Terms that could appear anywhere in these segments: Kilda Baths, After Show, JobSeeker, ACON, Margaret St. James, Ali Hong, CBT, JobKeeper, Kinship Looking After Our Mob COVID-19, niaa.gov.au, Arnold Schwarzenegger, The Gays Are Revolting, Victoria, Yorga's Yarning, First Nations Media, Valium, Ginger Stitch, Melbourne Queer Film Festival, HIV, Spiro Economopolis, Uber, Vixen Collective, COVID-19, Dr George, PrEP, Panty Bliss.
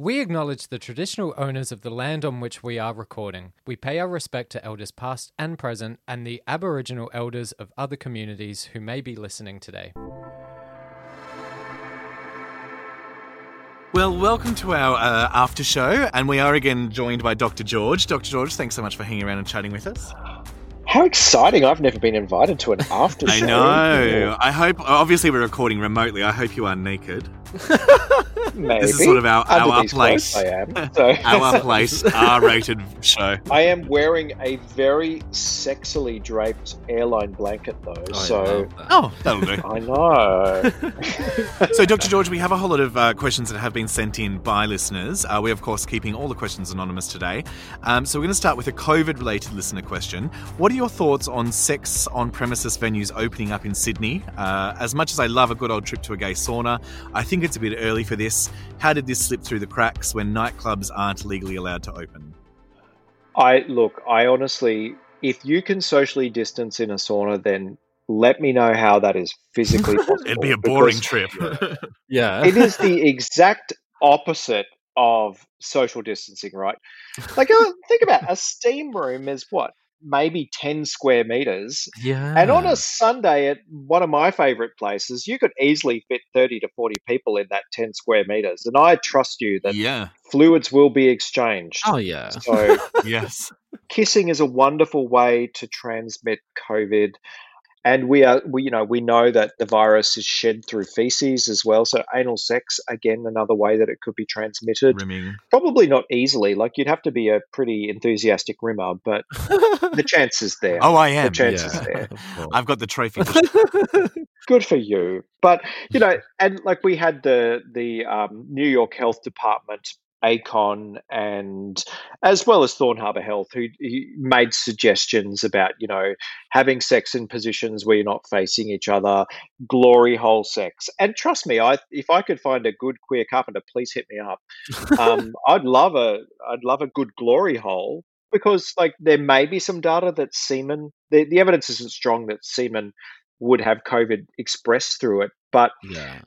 We acknowledge the traditional owners of the land on which we are recording. We pay our respect to elders past and present and the Aboriginal elders of other communities who may be listening today. Well, welcome to our after show, and we are again joined by Dr. George. Dr. George, thanks so much for hanging around and chatting with us. How exciting. I've never been invited to an after show. I know. I hope, obviously we're recording remotely. I hope you are naked. Maybe. This is sort of our place. I am. So. Our place, R-rated show. I am wearing a very sexily draped airline blanket, though. Oh, that'll do. I know. So, Dr. George, we have a whole lot of questions that have been sent in by listeners. We're, of course, keeping all the questions anonymous today. So we're going to start with a COVID-related listener question. What are your thoughts on sex on premises venues opening up in Sydney? As much as I love a good old trip to a gay sauna, I think it's a bit early for this. How did this slip through the cracks when nightclubs aren't legally allowed to open? I honestly, if you can socially distance in a sauna, then let me know how that is physically possible. It'd be a boring trip. Yeah. It is the exact opposite of social distancing, right? Like, think about it. A steam room is what? Maybe 10 square meters. Yeah. And on a Sunday at one of my favorite places, you could easily fit 30 to 40 people in that 10 square meters. And I trust you that fluids will be exchanged. Oh, yeah. So, yes. Kissing is a wonderful way to transmit COVID. And we know that the virus is shed through feces as well. So anal sex, again, another way that it could be transmitted. Rimming. Probably not easily. Like, you'd have to be a pretty enthusiastic rimmer, but the chance is there. Oh, I am. The chance is there. I've got the trophy. Good for you. But, you know, and like we had the New York Health Department, ACON, and as well as Thorn Harbour Health, who made suggestions about, you know, having sex in positions where you're not facing each other, glory hole sex. And trust me, if I could find a good queer carpenter, please hit me up. I'd love a good glory hole, because like there may be some data that semen, the evidence isn't strong that semen would have COVID expressed through it. But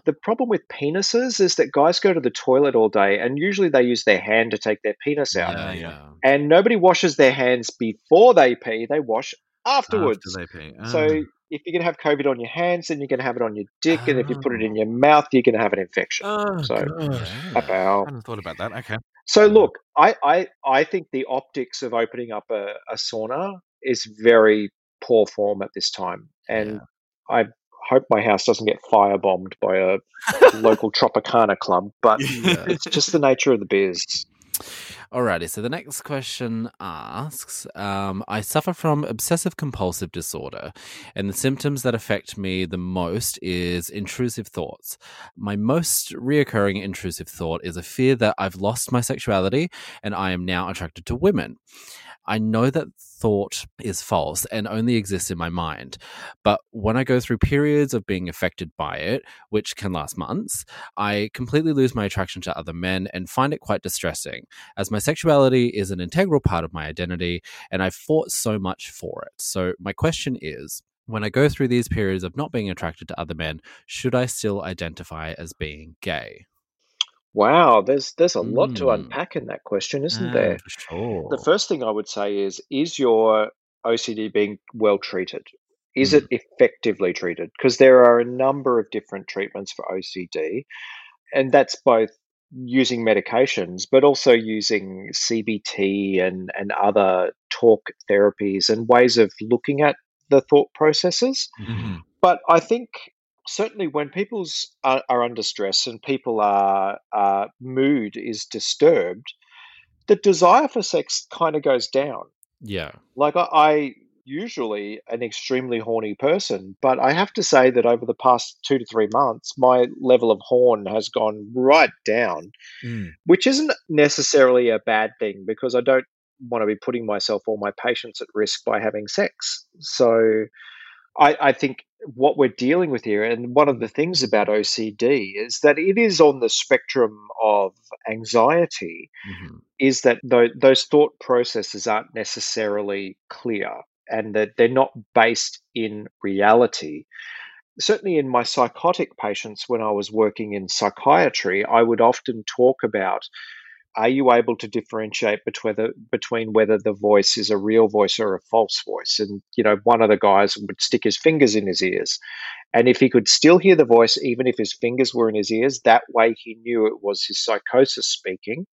the problem with penises is that guys go to the toilet all day and usually they use their hand to take their penis out. Yeah. And nobody washes their hands before they pee. They wash afterwards. After they pee. Oh. So if you're going to have COVID on your hands, then you're going to have it on your dick. Oh. And if you put it in your mouth, you're going to have an infection. Oh, so I hadn't thought about that. Okay. So look, I think the optics of opening up a sauna is very poor form at this time. And I hope my house doesn't get firebombed by a local Tropicana club, but it's just the nature of the biz. Alrighty, so the next question asks, I suffer from obsessive compulsive disorder, and the symptoms that affect me the most is intrusive thoughts. My most reoccurring intrusive thought is a fear that I've lost my sexuality and I am now attracted to women. I know that thought is false and only exists in my mind. But when I go through periods of being affected by it, which can last months, I completely lose my attraction to other men and find it quite distressing, as my sexuality is an integral part of my identity and I've fought so much for it. So my question is, when I go through these periods of not being attracted to other men, should I still identify as being gay? Wow, there's a lot to unpack in that question, isn't there? Sure. The first thing I would say is your OCD being well treated? Is it effectively treated? Because there are a number of different treatments for OCD, and that's both using medications, but also using CBT and other talk therapies and ways of looking at the thought processes. Mm-hmm. But I think certainly when people are under stress and mood is disturbed, the desire for sex kind of goes down. Yeah. Like I usually an extremely horny person, but I have to say that over the past 2 to 3 months, my level of horn has gone right down, which isn't necessarily a bad thing because I don't want to be putting myself or my patients at risk by having sex. So I think what we're dealing with here, and one of the things about OCD is that it is on the spectrum of anxiety, is that those thought processes aren't necessarily clear and that they're not based in reality. Certainly in my psychotic patients, when I was working in psychiatry, I would often talk about, are you able to differentiate between whether the voice is a real voice or a false voice? And, you know, one of the guys would stick his fingers in his ears. And if he could still hear the voice, even if his fingers were in his ears, that way he knew it was his psychosis speaking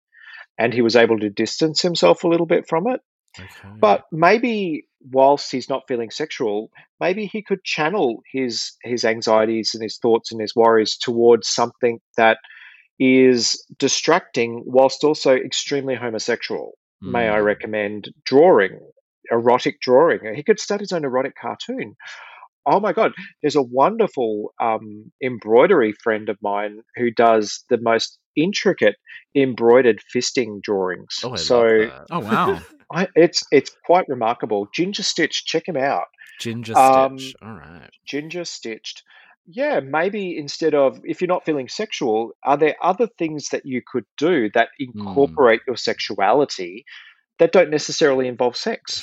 and he was able to distance himself a little bit from it. Okay. But maybe whilst he's not feeling sexual, maybe he could channel his anxieties and his thoughts and his worries towards something that is distracting whilst also extremely homosexual. May I recommend drawing, erotic drawing? He could start his own erotic cartoon. Oh my God, there's a wonderful embroidery friend of mine who does the most intricate embroidered fisting drawings. Oh, wow. It's quite remarkable. Ginger Stitch, check him out. Ginger Stitch, all right. Ginger Stitched. Yeah, maybe instead of, if you're not feeling sexual, are there other things that you could do that incorporate your sexuality that don't necessarily involve sex?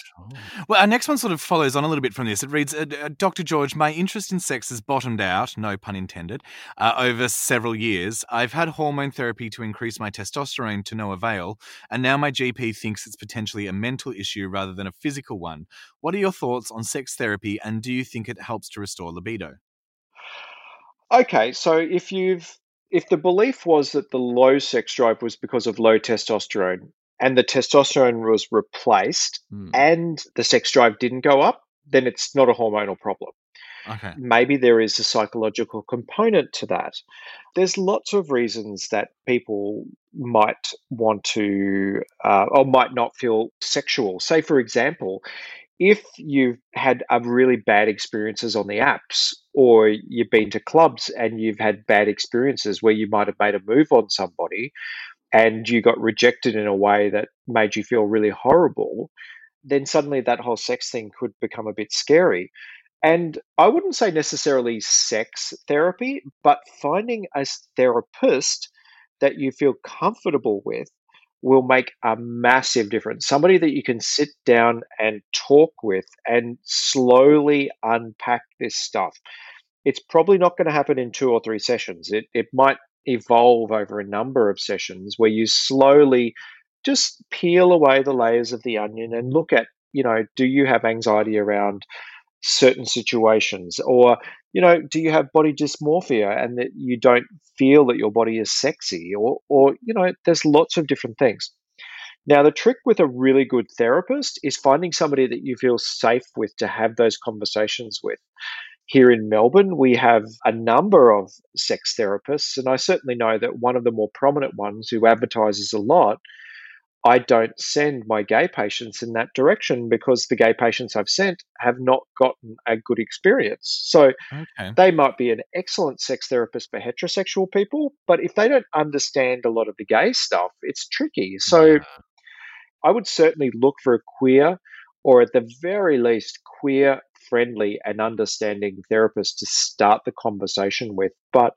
Well, our next one sort of follows on a little bit from this. It reads, Dr. George, my interest in sex has bottomed out, no pun intended, over several years. I've had hormone therapy to increase my testosterone to no avail, and now my GP thinks it's potentially a mental issue rather than a physical one. What are your thoughts on sex therapy, and do you think it helps to restore libido? Okay, so if the belief was that the low sex drive was because of low testosterone and the testosterone was replaced and the sex drive didn't go up, then it's not a hormonal problem. Okay. Maybe there is a psychological component to that. There's lots of reasons that people might want to or might not feel sexual. Say, for example, if you've had really bad experiences on the apps or you've been to clubs and you've had bad experiences where you might have made a move on somebody and you got rejected in a way that made you feel really horrible, then suddenly that whole sex thing could become a bit scary. And I wouldn't say necessarily sex therapy, but finding a therapist that you feel comfortable with will make a massive difference. Somebody that you can sit down and talk with and slowly unpack this stuff. It's probably not going to happen in 2 or 3 sessions. It might evolve over a number of sessions where you slowly just peel away the layers of the onion and look at, you know, do you have anxiety around certain situations? Or, you know, do you have body dysmorphia and that you don't feel that your body is sexy? Or you know, there's lots of different things. Now, the trick with a really good therapist is finding somebody that you feel safe with to have those conversations with. Here in Melbourne, we have a number of sex therapists, and I certainly know that one of the more prominent ones who advertises a lot, I don't send my gay patients in that direction because the gay patients I've sent have not gotten a good experience. So they might be an excellent sex therapist for heterosexual people, but if they don't understand a lot of the gay stuff, it's tricky. So I would certainly look for a queer or at the very least queer friendly and understanding therapist to start the conversation with. But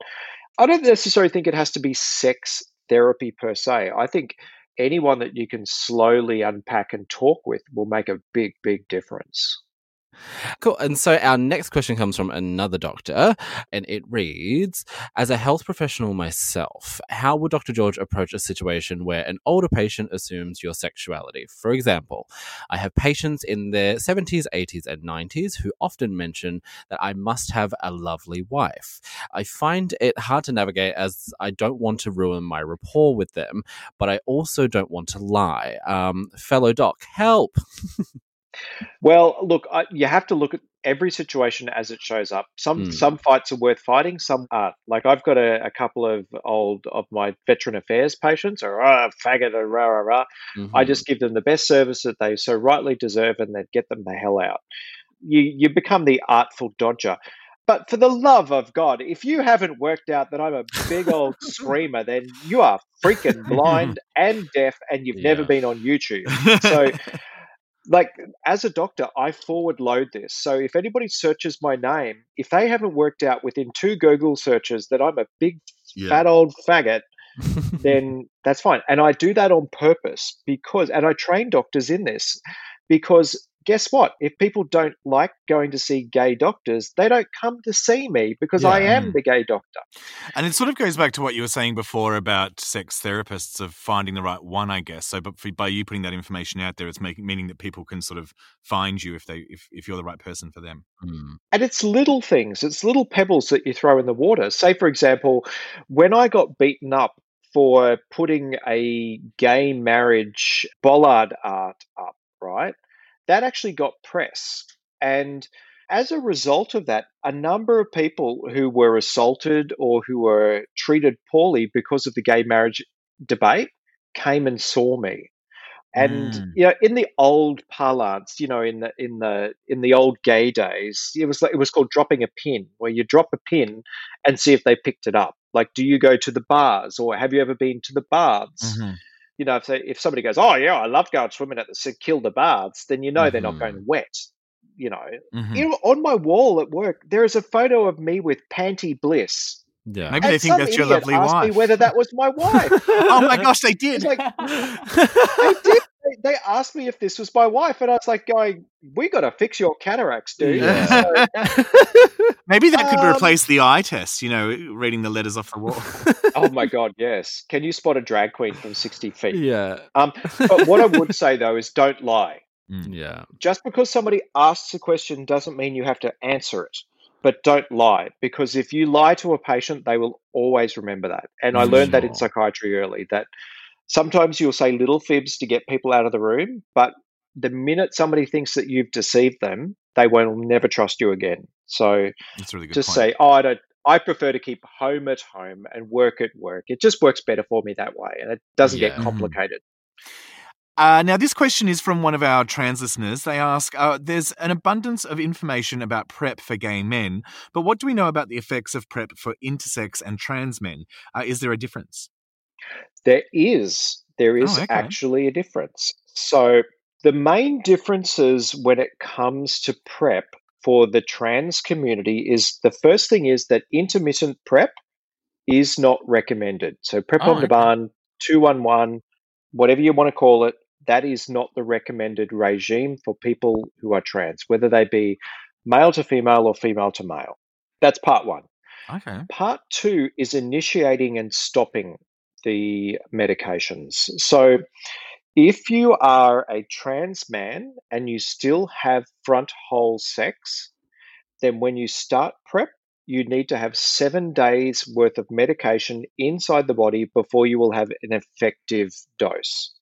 I don't necessarily think it has to be sex therapy per se. I think anyone that you can slowly unpack and talk with will make a big, big difference. Cool. And so our next question comes from another doctor, and it reads, as a health professional myself, how would Dr. George approach a situation where an older patient assumes your sexuality? For example, I have patients in their 70s, 80s, and 90s who often mention that I must have a lovely wife. I find it hard to navigate as I don't want to ruin my rapport with them, but I also don't want to lie. Fellow doc, help. Well, look, you have to look at every situation as it shows up. Some fights are worth fighting, some aren't. Like I've got a couple of my veteran affairs patients, or faggot, or rah, rah, rah. Mm-hmm. I just give them the best service that they so rightly deserve and then get them the hell out. You become the artful dodger. But for the love of God, if you haven't worked out that I'm a big old screamer, then you are freaking blind and deaf and you've never been on YouTube. So... like, as a doctor, I forward load this. So if anybody searches my name, if they haven't worked out within 2 Google searches that I'm a big, fat old faggot, then that's fine. And I do that on purpose because, and I train doctors in this, because guess what? If people don't like going to see gay doctors, they don't come to see me because I am the gay doctor. And it sort of goes back to what you were saying before about sex therapists, of finding the right one, I guess. So but by you putting that information out there, it's meaning that people can sort of find you if you're the right person for them. Mm. And it's little things. It's little pebbles that you throw in the water. Say, for example, when I got beaten up for putting a gay marriage bollard art up, right? That actually got press. And as a result of that, a number of people who were assaulted or who were treated poorly because of the gay marriage debate came and saw me. And you know, in the old parlance, you know, in the old gay days, it was called dropping a pin, where you drop a pin and see if they picked it up. Like, do you go to the bars, or have you ever been to the bars? Mm-hmm. You know, if somebody goes, oh, yeah, I love going swimming at the Kilda Baths, then you know they're not going wet, you know. Mm-hmm. You know, on my wall at work, there is a photo of me with Panty Bliss. Yeah. Maybe and they think that's your lovely wife. Asked me whether that was my wife. Oh, my gosh, they did. It's like, they did. They asked me if this was my wife, and I was like going, we got to fix your cataracts, dude. Yeah. So, maybe that could replace the eye test, you know, reading the letters off the wall. Oh, my God, yes. Can you spot a drag queen from 60 feet? Yeah. But what I would say, though, is don't lie. Yeah. Just because somebody asks a question doesn't mean you have to answer it. But don't lie, because if you lie to a patient, they will always remember that. And I learned that in psychiatry early, that sometimes you'll say little fibs to get people out of the room, but the minute somebody thinks that you've deceived them, they will never trust you again. So that's a really good point. Say, I prefer to keep home at home and work at work. It just works better for me that way, and it doesn't get complicated. Now, this question is from one of our trans listeners. They ask, there's an abundance of information about PrEP for gay men, but what do we know about the effects of PrEP for intersex and trans men? Is there a difference? There is. There is actually a difference. So the main differences when it comes to PrEP for the trans community is, the first thing is that intermittent PrEP is not recommended. So PrEP on demand, 2-1-1, whatever you want to call it, that is not the recommended regime for people who are trans, whether they be male to female or female to male. That's part one. Okay. Part two is initiating and stopping the medications. So if you are a trans man and you still have front hole sex, then when you start PrEP, you need to have 7 days worth of medication inside the body before you will have an effective dose,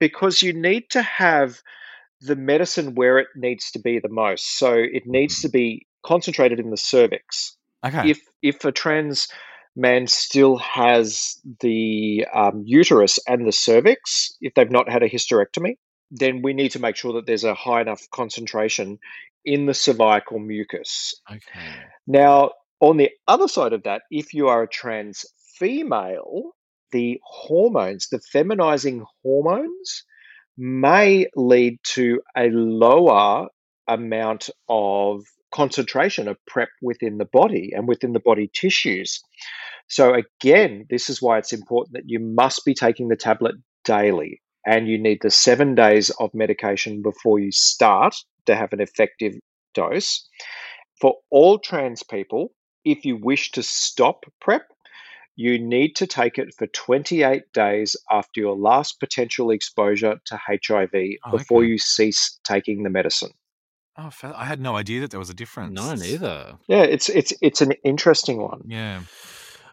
because you need to have the medicine where it needs to be the most. So it needs to be concentrated in the cervix. Okay. If a trans man still has the uterus and the cervix, if they've not had a hysterectomy, then we need to make sure that there's a high enough concentration in the cervical mucus. Okay. Now, on the other side of that, if you are a trans female, the hormones, the feminizing hormones, may lead to a lower amount of concentration of PrEP within the body and within the body tissues. So again, this is why it's important that you must be taking the tablet daily, and you need the 7 days of medication before you start to have an effective dose. For all trans people, if you wish to stop PrEP, you need to take it for 28 days after your last potential exposure to HIV before you cease taking the medicine. Oh, I had no idea that there was a difference. No, neither. Yeah, it's an interesting one. Yeah.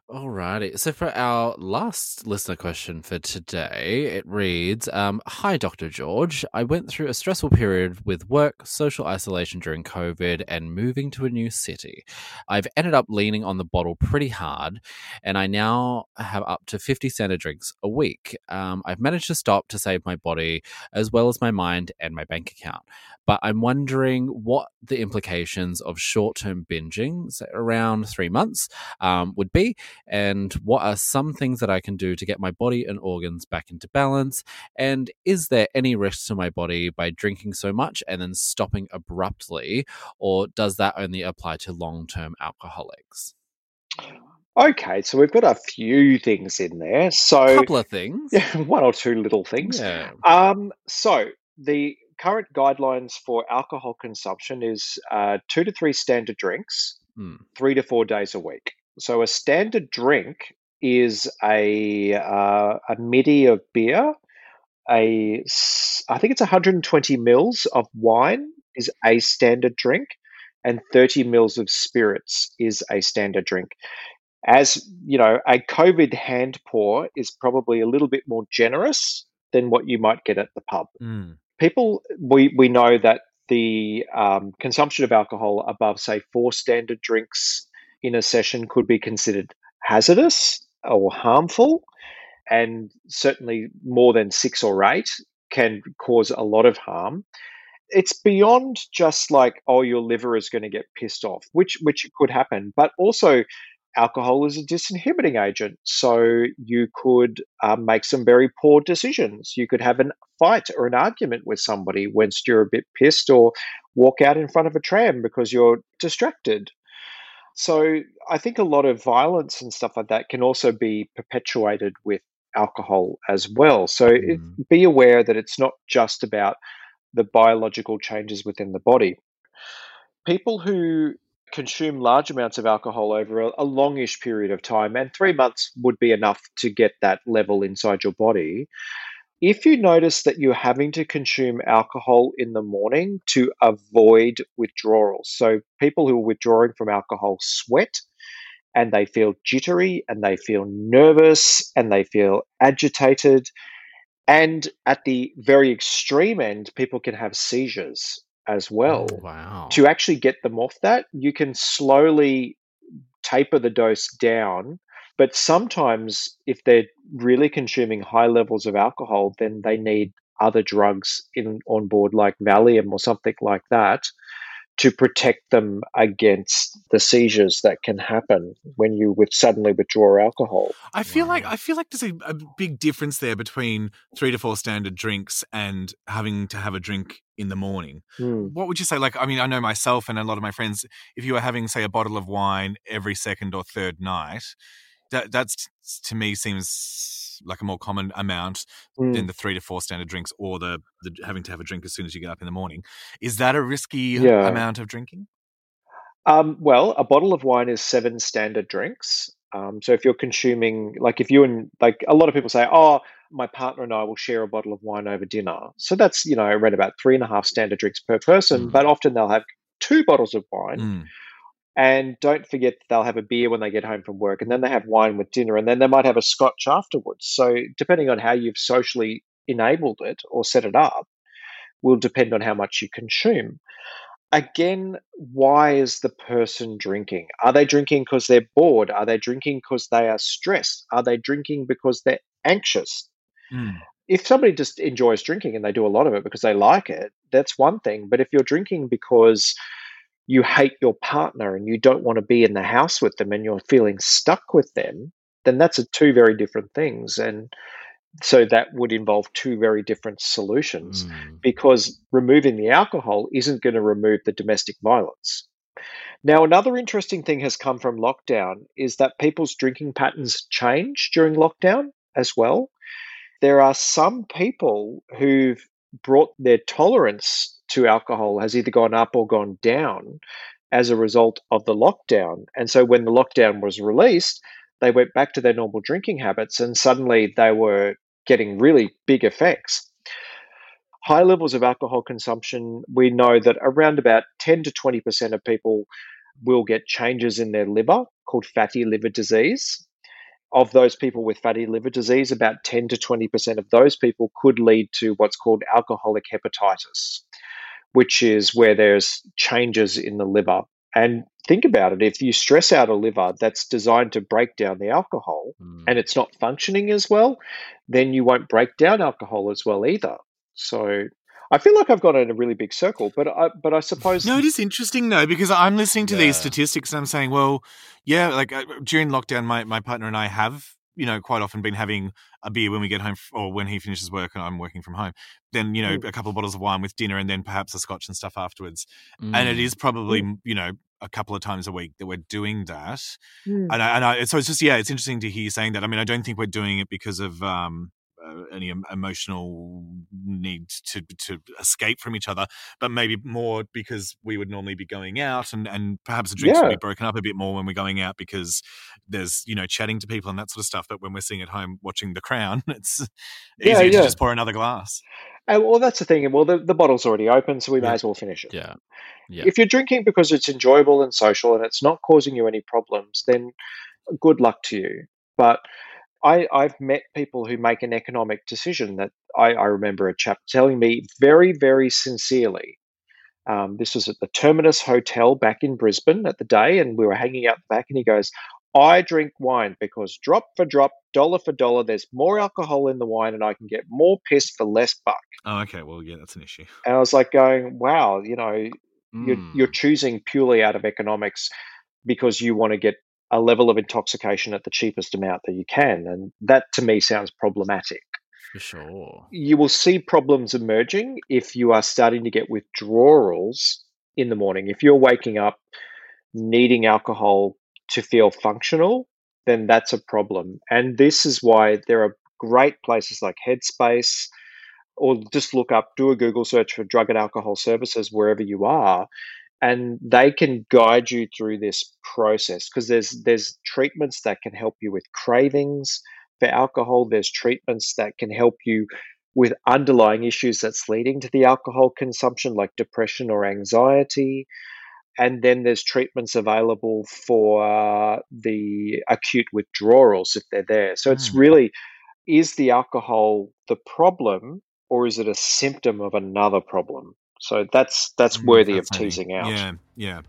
All righty. So for our last listener question for today, it reads, Hi, Dr. George. I went through a stressful period with work, social isolation during COVID, and moving to a new city. I've ended up leaning on the bottle pretty hard, and I now have up to 50 standard drinks a week. I've managed to stop to save my body as well as my mind and my bank account. But I'm wondering what the implications of short-term binging, so around 3 months, would be. And what are some things that I can do to get my body and organs back into balance? And is there any risk to my body by drinking so much and then stopping abruptly? Or does that only apply to long-term alcoholics? Okay, so we've got a few things in there. So a couple of things. Yeah, one or two little things. Yeah. So the current guidelines for alcohol consumption is 2 to 3 standard drinks, 3 to 4 days a week. So a standard drink is a midi of beer. I think it's 120 mils of wine is a standard drink, and 30 mils of spirits is a standard drink. As you know, a COVID hand pour is probably a little bit more generous than what you might get at the pub. Mm. People, we know that the consumption of alcohol above, say, 4 standard drinks in a session could be considered hazardous or harmful, and certainly more than 6 or 8 can cause a lot of harm. It's beyond just like, oh, your liver is going to get pissed off, which could happen, but also alcohol is a disinhibiting agent, so you could make some very poor decisions. You could have a fight or an argument with somebody once you're a bit pissed, or walk out in front of a tram because you're distracted. So I think a lot of violence and stuff like that can also be perpetuated with alcohol as well. So be aware that it's not just about the biological changes within the body. People who consume large amounts of alcohol over a longish period of time, and 3 months would be enough to get that level inside your body. If you notice that you're having to consume alcohol in the morning to avoid withdrawals, so people who are withdrawing from alcohol sweat, and they feel jittery, and they feel nervous, and they feel agitated, and at the very extreme end, people can have seizures as well. Oh, wow. To actually get them off that, you can slowly taper the dose down. But sometimes if they're really consuming high levels of alcohol, then they need other drugs on board, like Valium or something like that, to protect them against the seizures that can happen when you suddenly withdraw alcohol. I feel like there's a big difference there between 3 to 4 standard drinks and having to have a drink in the morning. What would you say? Like, I mean, I know myself and a lot of my friends, if you were having, say, a bottle of wine every second or third night, that's to me seems like a more common amount than the 3 to 4 standard drinks, or the having to have a drink as soon as you get up in the morning. Is that a risky amount of drinking? Well, a bottle of wine is 7 standard drinks. So if you're consuming, like if you and like a lot of people say, oh, my partner and I will share a bottle of wine over dinner. So that's, around about 3.5 standard drinks per person, but often they'll have 2 bottles of wine. And don't forget that they'll have a beer when they get home from work, and then they have wine with dinner, and then they might have a scotch afterwards. So depending on how you've socially enabled it or set it up will depend on how much you consume. Again, why is the person drinking? Are they drinking because they're bored? Are they drinking because they are stressed? Are they drinking because they're anxious? If somebody just enjoys drinking and they do a lot of it because they like it, that's one thing. But if you're drinking because you hate your partner and you don't want to be in the house with them and you're feeling stuck with them, then that's two very different things. And So that would involve two very different solutions, because removing the alcohol isn't going to remove the domestic violence. Now, another interesting thing has come from lockdown is that people's drinking patterns change during lockdown as well. There are some people who've brought their tolerance to alcohol has either gone up or gone down as a result of the lockdown. And so when the lockdown was released, they went back to their normal drinking habits and suddenly they were getting really big effects. High levels of alcohol consumption, we know that around about 10 to 20% of people will get changes in their liver called fatty liver disease. Of those people with fatty liver disease, about 10 to 20% of those people could lead to what's called alcoholic hepatitis, which is where there's changes in the liver. And think about it, if you stress out a liver that's designed to break down the alcohol and it's not functioning as well, then you won't break down alcohol as well either. So I feel like I've gone in a really big circle, but I suppose... No, it is interesting, though, because I'm listening to these statistics and I'm saying, well, yeah, like during lockdown, my partner and I have, you know, quite often been having a beer when we get home or when he finishes work and I'm working from home. Then, you know, a couple of bottles of wine with dinner and then perhaps a scotch and stuff afterwards. And it is probably, you know, a couple of times a week that we're doing that. And I, so it's just, yeah, it's interesting to hear you saying that. I mean, I don't think we're doing it because of... any emotional need to escape from each other, but maybe more because we would normally be going out and perhaps the drinks would be broken up a bit more when we're going out because there's, you know, chatting to people and that sort of stuff. But when we're sitting at home watching The Crown, it's easier to just pour another glass. Well, that's the thing. Well, the bottle's already open, so we may as well finish it. Yeah. If you're drinking because it's enjoyable and social and it's not causing you any problems, then good luck to you. But I've met people who make an economic decision that I remember a chap telling me very, very sincerely. This was at the Terminus Hotel back in Brisbane at the day, and we were hanging out back, and he goes, I drink wine because drop for drop, dollar for dollar, there's more alcohol in the wine and I can get more piss for less buck. Oh, okay. Well, yeah, that's an issue. And I was like going, wow, you know, you're choosing purely out of economics because you want to get a level of intoxication at the cheapest amount that you can. And that to me sounds problematic. For sure. You will see problems emerging if you are starting to get withdrawals in the morning. If you're waking up needing alcohol to feel functional, then that's a problem. And this is why there are great places like Headspace, or just look up, do a Google search for drug and alcohol services wherever you are. And they can guide you through this process because there's treatments that can help you with cravings for alcohol. There's treatments that can help you with underlying issues that's leading to the alcohol consumption, like depression or anxiety. And then there's treatments available for the acute withdrawals if they're there. So it's really, is the alcohol the problem or is it a symptom of another problem? So that's worthy of teasing out. Yeah.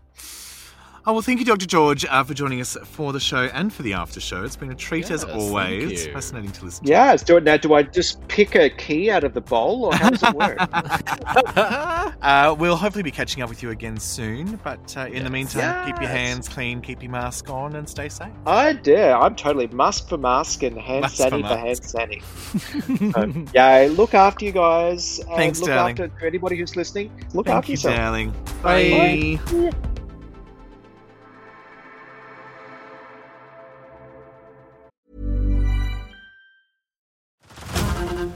Oh, well, thank you, Dr. George, for joining us for the show and for the after show. It's been a treat as always. It's fascinating to listen to. Yeah, let's do it now. Do I just pick a key out of the bowl or how does it work? We'll hopefully be catching up with you again soon. But in the meantime, keep your hands clean, keep your mask on and stay safe. I dare. I'm totally mask for mask and hand sanny for hand sanny. Look after you guys. Thanks, look darling. After anybody who's listening. Look Thank after you, yourself. Darling. Bye. Bye.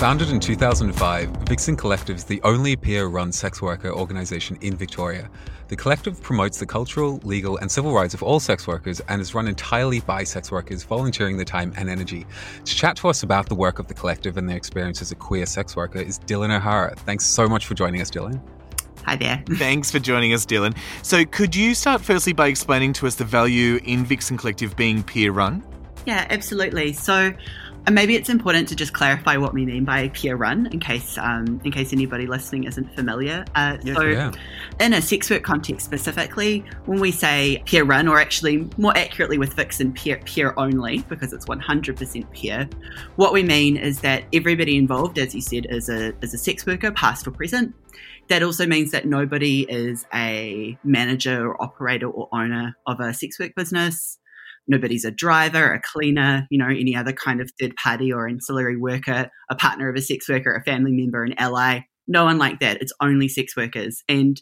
Founded in 2005, Vixen Collective is the only peer-run sex worker organisation in Victoria. The collective promotes the cultural, legal and civil rights of all sex workers and is run entirely by sex workers volunteering their time and energy. To chat to us about the work of the collective and their experience as a queer sex worker is Dylan O'Hara. Thanks so much for joining us, Dylan. Hi there. Thanks for joining us, Dylan. So could you start firstly by explaining to us the value in Vixen Collective being peer-run? Yeah, absolutely. So maybe it's important to just clarify what we mean by peer-run in case anybody listening isn't familiar. In a sex work context specifically, when we say peer-run, or actually more accurately with Vixen, peer-only, because it's 100% peer, what we mean is that everybody involved, as you said, is a sex worker, past or present. That also means that nobody is a manager or operator or owner of a sex work business. Nobody's a driver, a cleaner, any other kind of third party or ancillary worker, a partner of a sex worker, a family member, an ally, no one like that. It's only sex workers. And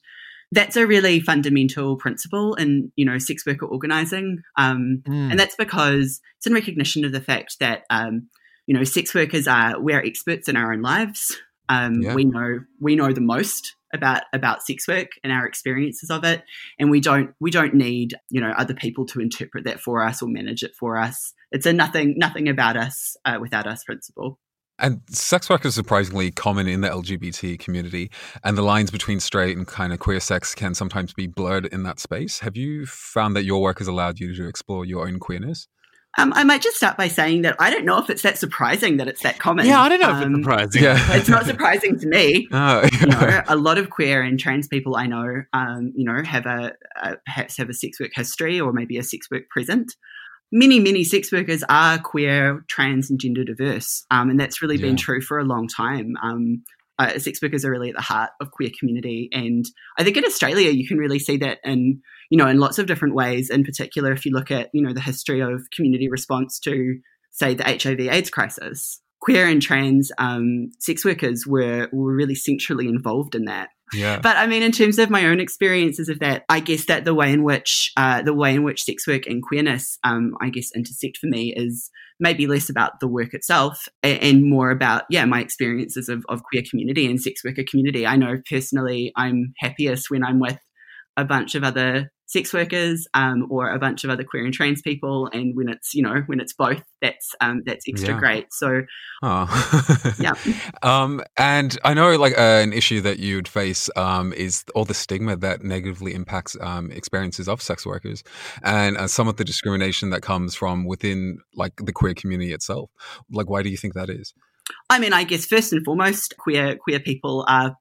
that's a really fundamental principle in, sex worker organising. And that's because it's in recognition of the fact that, sex workers we're experts in our own lives. We know the most about sex work and our experiences of it, and we don't need other people to interpret that for us or manage it for us. It's a nothing about us without us principle. And sex work is surprisingly common in the LGBT community, and the lines between straight and kind of queer sex can sometimes be blurred in that space. Have you found that your work has allowed you to explore your own queerness? I might just start by saying that I don't know if it's that surprising that it's that common. Yeah, I don't know if it's surprising. Yeah. It's not surprising to me. Oh, yeah. A lot of queer and trans people I know, have perhaps have a sex work history or maybe a sex work present. Many, many sex workers are queer, trans and gender diverse, and that's really been true for a long time. Sex workers are really at the heart of queer community, and I think in Australia you can really see that in in lots of different ways. In particular, if you look at the history of community response to, say, the HIV/AIDS crisis, queer and trans sex workers were really centrally involved in that. Yeah. But I mean, in terms of my own experiences of that, I guess that the way in which sex work and queerness intersect for me is maybe less about the work itself and more about, my experiences of queer community and sex worker community. I know personally I'm happiest when I'm with a bunch of other sex workers or a bunch of other queer and trans people, and when it's both, that's extra great. So and I know an issue that you would face is all the stigma that negatively impacts experiences of sex workers and some of the discrimination that comes from within the queer community itself. Why do you think that is? I mean, I guess first and foremost, queer people are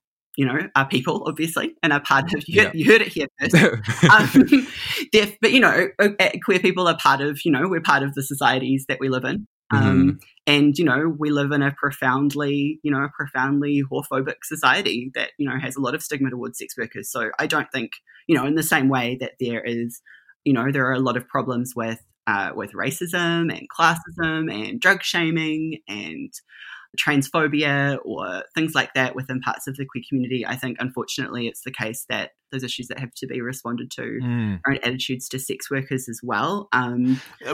people, obviously, and are part of, you heard it here first. But, queer people are part of, we're part of the societies that we live in. And, we live in a profoundly horophobic society that, has a lot of stigma towards sex workers. So I don't think, in the same way that there is, there are a lot of problems with racism and classism and drug shaming and transphobia or things like that within parts of the queer community. I think, unfortunately, it's the case that those issues that have to be responded to are attitudes to sex workers as well.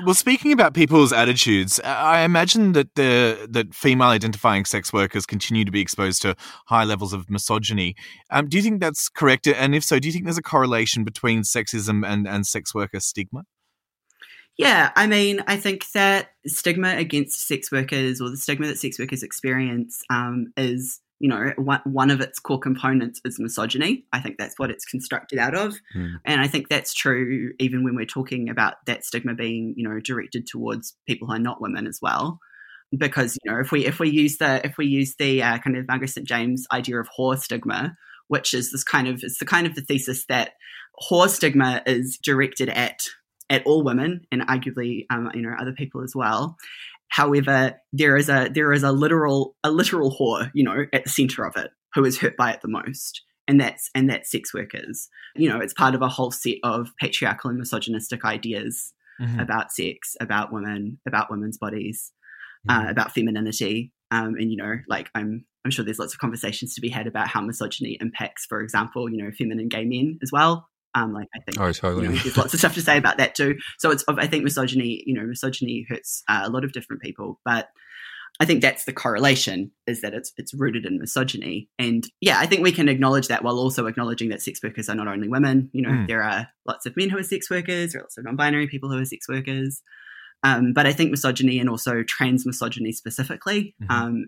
Well, speaking about people's attitudes, I imagine that that female-identifying sex workers continue to be exposed to high levels of misogyny. Do you think that's correct? And if so, do you think there's a correlation between sexism and sex worker stigma? Yeah, I mean, I think that stigma against sex workers, or the stigma that sex workers experience, is, one of its core components is misogyny. I think that's what it's constructed out of. And I think that's true even when we're talking about that stigma being, directed towards people who are not women as well. Because, if we use the kind of Margaret St. James idea of whore stigma, which is the thesis that whore stigma is directed at all women and arguably, other people as well. However, there is a literal whore, at the centre of it, who is hurt by it the most, and that's sex workers. It's part of a whole set of patriarchal and misogynistic ideas about sex, about women, about women's bodies, about femininity, and I'm sure there's lots of conversations to be had about how misogyny impacts, for example, feminine gay men as well. I think there's lots of stuff to say about that too. So I think misogyny hurts a lot of different people. But I think that's the correlation, is that it's rooted in misogyny. And yeah, I think we can acknowledge that while also acknowledging that sex workers are not only women. You know, there are lots of men who are sex workers, there are lots of non-binary people who are sex workers. But I think misogyny, and also trans misogyny specifically,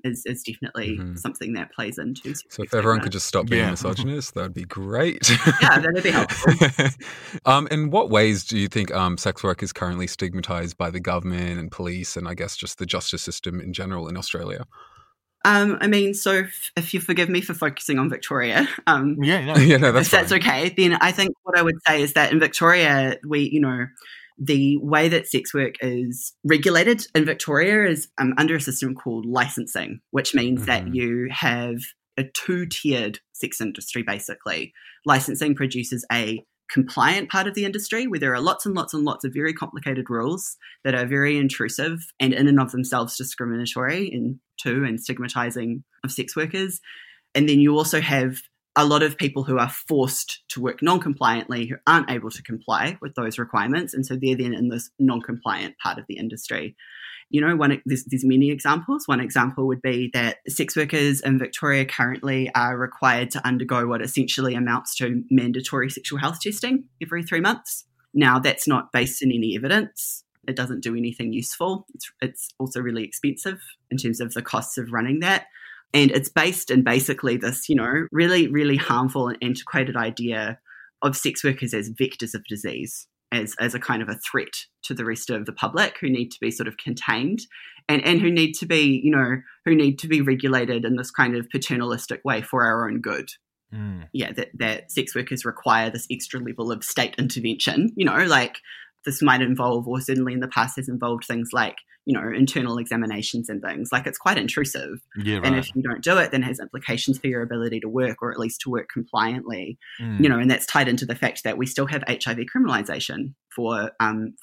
is definitely something that plays into. So if everyone could just stop being misogynist, that would be great. Yeah, that would be helpful. In what ways do you think sex work is currently stigmatised by the government and police, and I guess just the justice system in general in Australia? I mean, so if you forgive me for focusing on Victoria, if that's okay, then I think what I would say is that in Victoria, the way that sex work is regulated in Victoria is under a system called licensing, which means that you have a two-tiered sex industry, basically. Licensing produces a compliant part of the industry where there are lots and lots and lots of very complicated rules that are very intrusive and in and of themselves discriminatory and stigmatizing of sex workers. And then you also have a lot of people who are forced to work non-compliantly, who aren't able to comply with those requirements. And so they're then in this non-compliant part of the industry. There's many examples. One example would be that sex workers in Victoria currently are required to undergo what essentially amounts to mandatory sexual health testing every 3 months. Now, that's not based in any evidence. It doesn't do anything useful. It's also really expensive in terms of the costs of running that. And it's based in basically this, really, really harmful and antiquated idea of sex workers as vectors of disease, as a kind of a threat to the rest of the public, who need to be sort of contained and who need to be, regulated in this kind of paternalistic way for our own good. Yeah, that sex workers require this extra level of state intervention, this might involve, or certainly in the past has involved, things like, internal examinations and things. Like, it's quite intrusive. Yeah, right. And if you don't do it, then it has implications for your ability to work, or at least to work compliantly, and that's tied into the fact that we still have HIV criminalisation for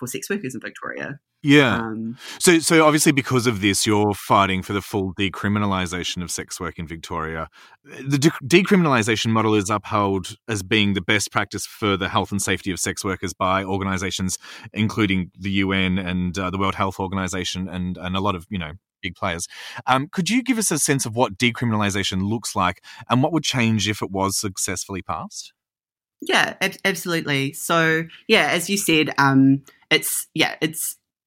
sex workers in Victoria. Yeah. So obviously because of this, you're fighting for the full decriminalisation of sex work in Victoria. The decriminalisation model is upheld as being the best practice for the health and safety of sex workers by organisations including the UN and the World Health Organisation and a lot of, big players. Could you give us a sense of what decriminalisation looks like and what would change if it was successfully passed? Yeah, absolutely. So, yeah, as you said,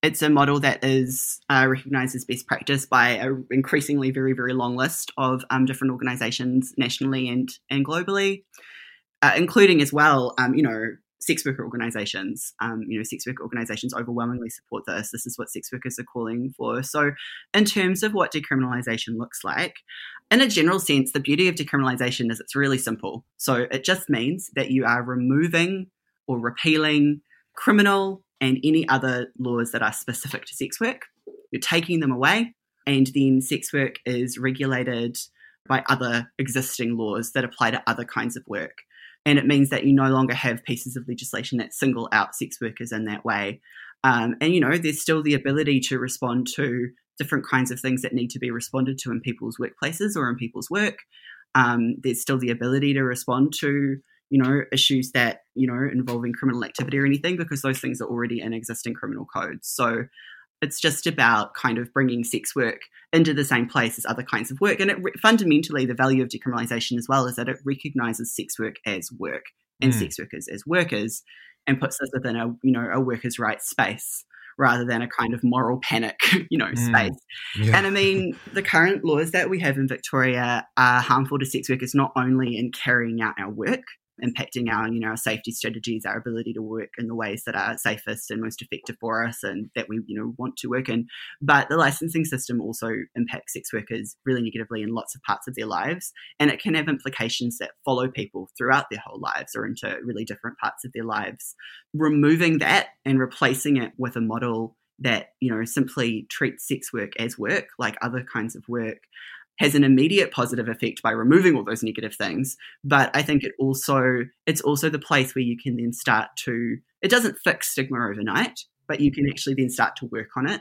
it's a model that is recognised as best practice by an increasingly very, very long list of different organisations nationally and globally, including as well, sex worker organisations. Sex worker organisations overwhelmingly support this. This is what sex workers are calling for. So in terms of what decriminalisation looks like, in a general sense, the beauty of decriminalisation is it's really simple. So it just means that you are removing or repealing criminal and any other laws that are specific to sex work. You're taking them away, and then sex work is regulated by other existing laws that apply to other kinds of work. And it means that you no longer have pieces of legislation that single out sex workers in that way. There's still the ability to respond to different kinds of things that need to be responded to in people's workplaces or in people's work. There's still the ability to respond to issues that, involving criminal activity or anything, because those things are already in existing criminal codes. So it's just about kind of bringing sex work into the same place as other kinds of work. And fundamentally, the value of decriminalisation as well is that it recognises sex work as work and sex workers as workers, and puts this within a workers' rights space rather than a kind of moral panic, space. Yeah. And I mean, the current laws that we have in Victoria are harmful to sex workers not only in carrying out our work, impacting our, our safety strategies, our ability to work in the ways that are safest and most effective for us and that we, want to work in. But the licensing system also impacts sex workers really negatively in lots of parts of their lives. And it can have implications that follow people throughout their whole lives or into really different parts of their lives. Removing that and replacing it with a model that, simply treats sex work as work, like other kinds of work, has an immediate positive effect by removing all those negative things. But I think it's also the place where you can then start to, it doesn't fix stigma overnight, but you can actually then start to work on it.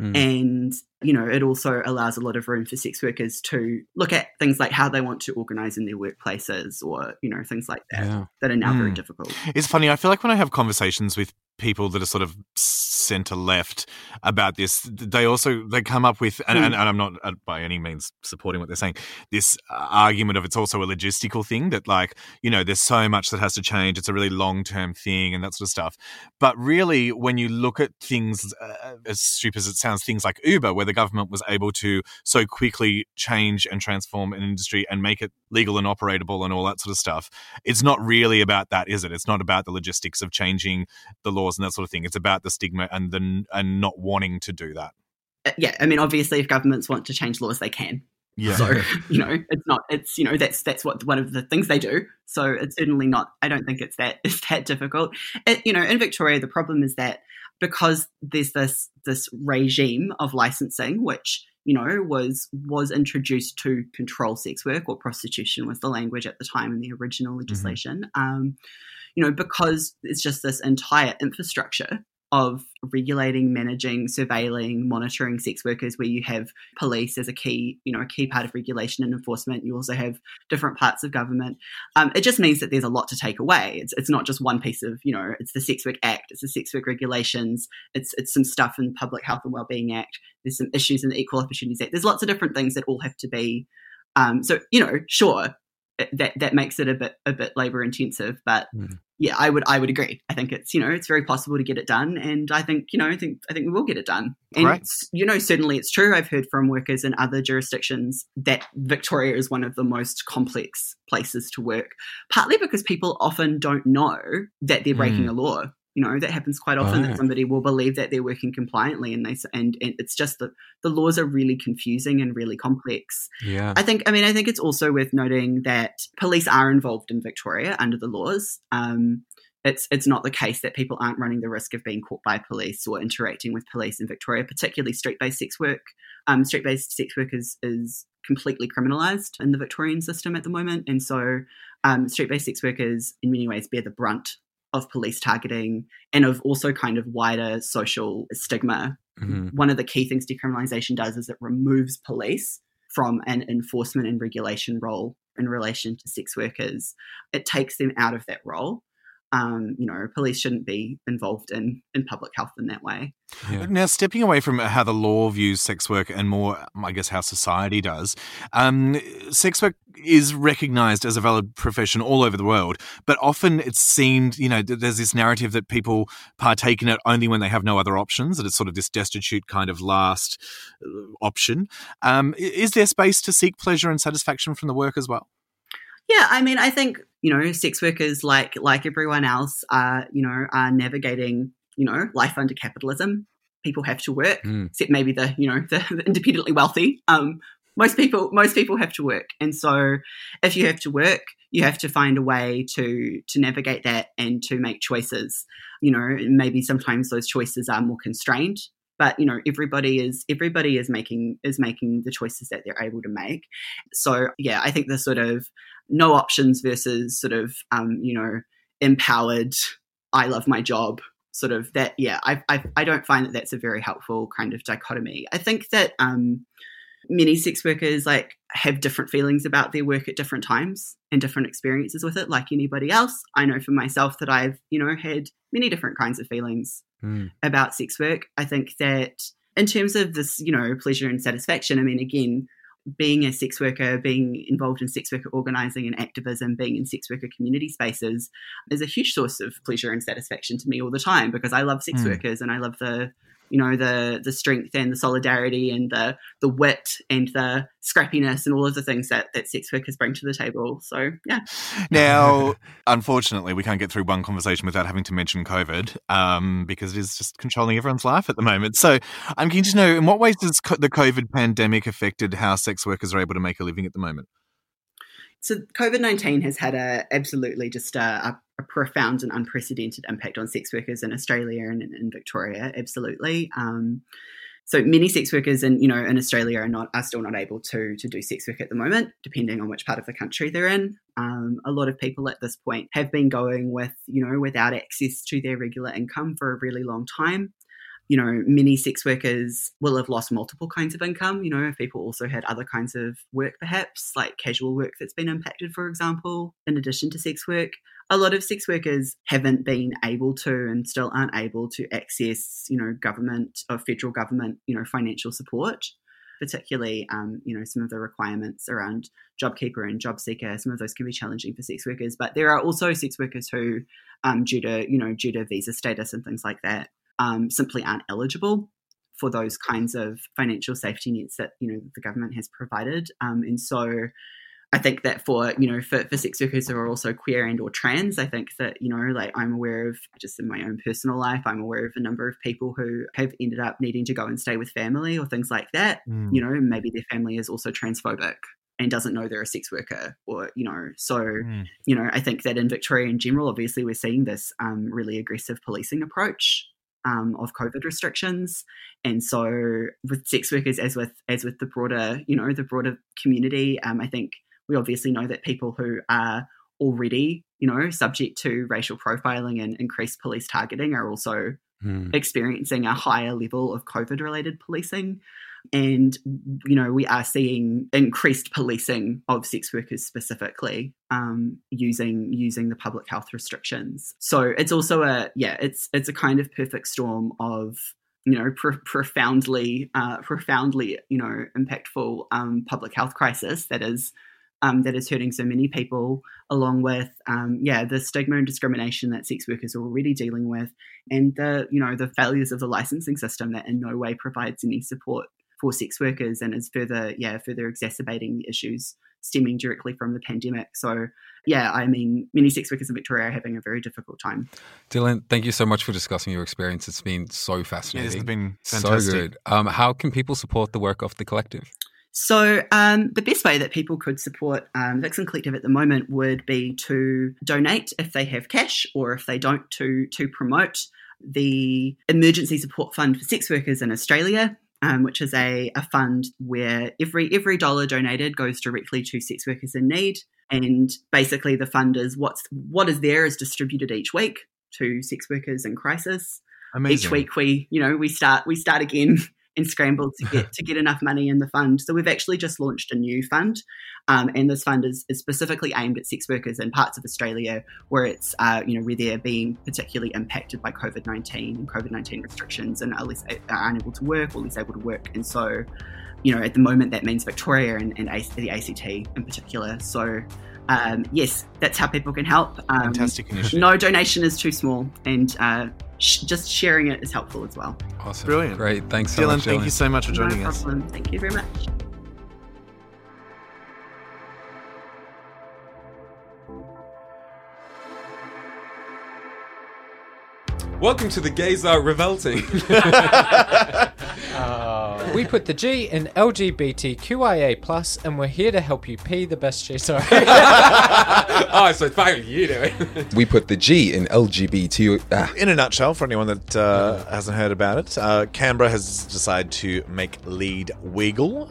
And, it also allows a lot of room for sex workers to look at things like how they want to organise in their workplaces or, things like that that are now very difficult. It's funny. I feel like when I have conversations with people that are sort of centre left about this, they also come up with, and I'm not by any means supporting what they're saying, this argument of it's also a logistical thing that, like, you know, there's so much that has to change. It's a really long-term thing and that sort of stuff. But really, when you look at things, as stupid as it sounds, things like Uber, where the government was able to so quickly change and transform an industry and make it legal and operatable and all that sort of stuff, it's not really about that, is it? It's not about the logistics of changing the laws and that sort of thing. It's about the stigma and not wanting to do that. Yeah, I mean, obviously, if governments want to change laws, they can. Yeah. So, you know, it's not, it's, you know, that's what one of the things they do. So it's certainly not, I don't think it's that difficult. You know, in Victoria, the problem is that because there's this regime of licensing, which, you know, was introduced to control sex work, or prostitution was the language at the time in the original legislation, you know, because it's just this entire infrastructure of regulating, managing, surveilling, monitoring sex workers, where you have police as a key part of regulation and enforcement. You also have different parts of government. It just means that there's a lot to take away. It's not just one piece of, you know, it's the Sex Work Act, it's the Sex Work Regulations, it's some stuff in Public Health and Wellbeing Act. There's some issues in the Equal Opportunities Act. There's lots of different things that all have to be. So, you know, sure, that makes it a bit labour intensive, but. Yeah, I would agree. I think it's, you know, it's very possible to get it done, and I think, you know, I think we will get it done. And right. You know, certainly it's true. I've heard from workers in other jurisdictions that Victoria is one of the most complex places to work, partly because people often don't know that they're breaking a law. You know, that happens quite often, that somebody will believe that they're working compliantly, and and it's just that the laws are really confusing and really complex. Yeah. I think it's also worth noting that police are involved in Victoria under the laws. It's not the case that people aren't running the risk of being caught by police or interacting with police in Victoria, particularly street-based sex work. Street-based sex work is completely criminalised in the Victorian system at the moment, and so street-based sex workers in many ways bear the brunt of police targeting and of also kind of wider social stigma. One of the key things decriminalisation does is it removes police from an enforcement and regulation role in relation to sex workers. It takes them out of that role. You know, police shouldn't be involved in public health in that way. Yeah. Now, stepping away from how the law views sex work and more, I guess, how society does, sex work is recognised as a valid profession all over the world, but often it's seemed, you know, there's this narrative that people partake in it only when they have no other options, that it's sort of this destitute kind of last option. Is there space to seek pleasure and satisfaction from the work as well? Yeah, I mean, I think, you know, sex workers, like everyone else, are navigating, you know, life under capitalism. People have to work, except maybe the independently wealthy. Most people have to work, and so if you have to work, you have to find a way to navigate that and to make choices. You know, maybe sometimes those choices are more constrained. But, you know, everybody is making the choices that they're able to make. So, yeah, I think the sort of no options versus sort of, empowered, I love my job sort of that. Yeah, I don't find that that's a very helpful kind of dichotomy. I think that many sex workers have different feelings about their work at different times and different experiences with it, like anybody else. I know for myself that I've, you know, had many different kinds of feelings about sex work. I think that in terms of this, you know, pleasure and satisfaction, I mean, again, being a sex worker, being involved in sex worker organising and activism, being in sex worker community spaces is a huge source of pleasure and satisfaction to me all the time, because I love sex workers and I love the, you know, the strength and the solidarity and the wit and the scrappiness and all of the things that sex workers bring to the table. So, yeah. Now, unfortunately, we can't get through one conversation without having to mention COVID, because it is just controlling everyone's life at the moment. So I'm keen to know, in what ways has the COVID pandemic affected how sex workers are able to make a living at the moment? So COVID-19 has had a profound and unprecedented impact on sex workers in Australia and in Victoria, absolutely. So many sex workers in Australia are still not able to do sex work at the moment, depending on which part of the country they're in. A lot of people at this point have been going without access to their regular income for a really long time. you know, many sex workers will have lost multiple kinds of income, you know, if people also had other kinds of work, perhaps like casual work that's been impacted, for example, in addition to sex work. A lot of sex workers haven't been able to and still aren't able to access, you know, government or federal government, you know, financial support, particularly, you know, some of the requirements around JobKeeper and JobSeeker. Some of those can be challenging for sex workers, but there are also sex workers who, due to visa status and things like that, simply aren't eligible for those kinds of financial safety nets that, you know, the government has provided. And so I think that for, you know, for sex workers who are also queer and or trans, I think that, you know, like I'm aware of, just in my own personal life, I'm aware of a number of people who have ended up needing to go and stay with family or things like that. Mm. You know, maybe their family is also transphobic and doesn't know they're a sex worker, or, you know, so, you know, I think that in Victoria in general, obviously we're seeing this really aggressive policing approach of COVID restrictions. And so with sex workers, as with the broader, you know, the broader community, I think we obviously know that people who are already, you know, subject to racial profiling and increased police targeting are also experiencing a higher level of COVID-related policing. And, you know, we are seeing increased policing of sex workers specifically using the public health restrictions. So it's also it's a kind of perfect storm of, you know, profoundly, you know, impactful public health crisis that is hurting so many people, along with, the stigma and discrimination that sex workers are already dealing with, and the, you know, the failures of the licensing system that in no way provides any support for sex workers and is further exacerbating the issues stemming directly from the pandemic. So, I mean, many sex workers in Victoria are having a very difficult time. Dylan, thank you so much for discussing your experience. It's been so fascinating. It has been fantastic. So good. How can people support the work of the collective? So the best way that people could support Vixen Collective at the moment would be to donate if they have cash, or if they don't, to promote the Emergency Support Fund for Sex Workers in Australia, which is a fund where every dollar donated goes directly to sex workers in need. And basically the fund is what is distributed each week to sex workers in crisis. Amazing. Each week we start again and scrambled to get enough money in the fund. So we've actually just launched a new fund, and this fund is specifically aimed at sex workers in parts of Australia where it's where they're being particularly impacted by COVID-19 and COVID-19 restrictions and are unable to work or less able to work. And so, you know, at the moment that means Victoria and the ACT in particular. So yes, that's how people can help. Fantastic initiative. No donation is too small, and just sharing it is helpful as well. Awesome. Brilliant. Great. Thanks so much, Dylan. Thank you so much for joining us. No problem. Thank you very much. Welcome to The Gays Are Revolting. We put the G in LGBTQIA+, and we're here to help you pee the best shit. Sorry. So it's finally you doing. We put the G in LGBT. In a nutshell, for anyone that hasn't heard about it, Canberra has decided to make lead legal.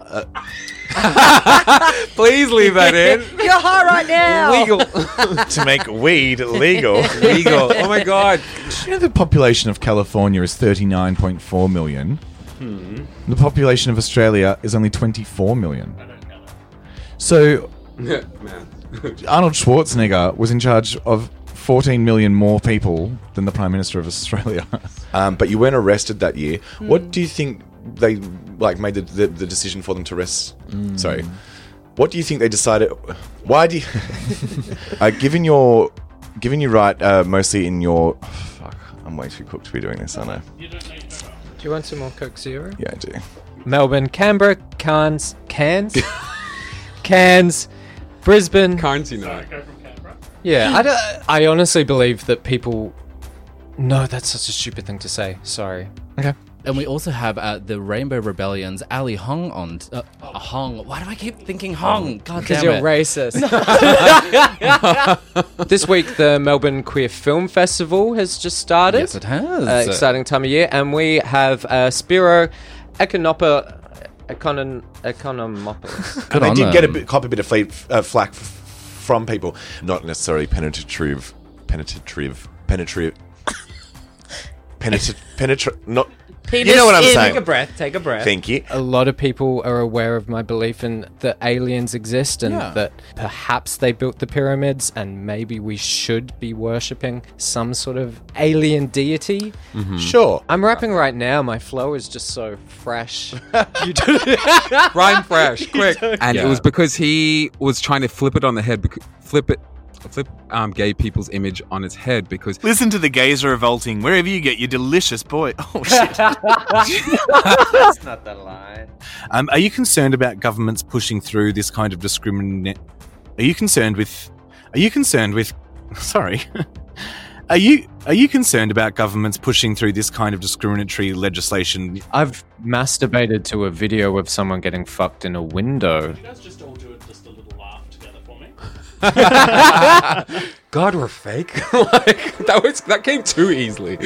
Please leave that in. You're high right now. Legal. To make weed legal. Legal. Oh my God. You know the population of California is 39.4 million. The population of Australia is only 24 million. I don't know. So, Arnold Schwarzenegger was in charge of 14 million more people than the Prime Minister of Australia. But you weren't arrested that year. Mm. What do you think they made the decision for them to arrest? Mm. Sorry. What do you think they decided? Why do you... given you right mostly in your... Oh, fuck, I'm way too cooked to be doing this, aren't I? You don't need to. Do you want some more Coke Zero? Yeah, I do. Melbourne, Canberra, Cairns, Brisbane. Cairns, you know. I go from Canberra. Yeah, I honestly believe that people... No, that's such a stupid thing to say. Sorry. Okay. And we also have the Rainbow Rebellion's Ali Hong on... Hong. Why do I keep thinking Hong? God damn it. Because you're racist. This week, the Melbourne Queer Film Festival has just started. Yes, it has. Exciting time of year. And we have Spiro Economopolis. And I did get a bit of flack from people. Not necessarily penetrative... Penis, you know what I'm saying? Take a breath. Thank you. A lot of people are aware of my belief in that aliens exist and that perhaps they built the pyramids and maybe we should be worshipping some sort of alien deity. Mm-hmm. Sure. I'm rapping right now. My flow is just so fresh. You do it. Rhyme fresh, quick. And it was because he was trying to flip it on the head, gay people's image on its head because... Listen to The Gays Are Revolting, wherever you get your delicious boy. Oh, shit. That's not the line. Are you concerned about governments pushing through this kind of discrimination? Are you concerned about governments pushing through this kind of discriminatory legislation? I've masturbated to a video of someone getting fucked in a window. You guys just all do it just a little laugh together for me. God, we're fake. That came too easily.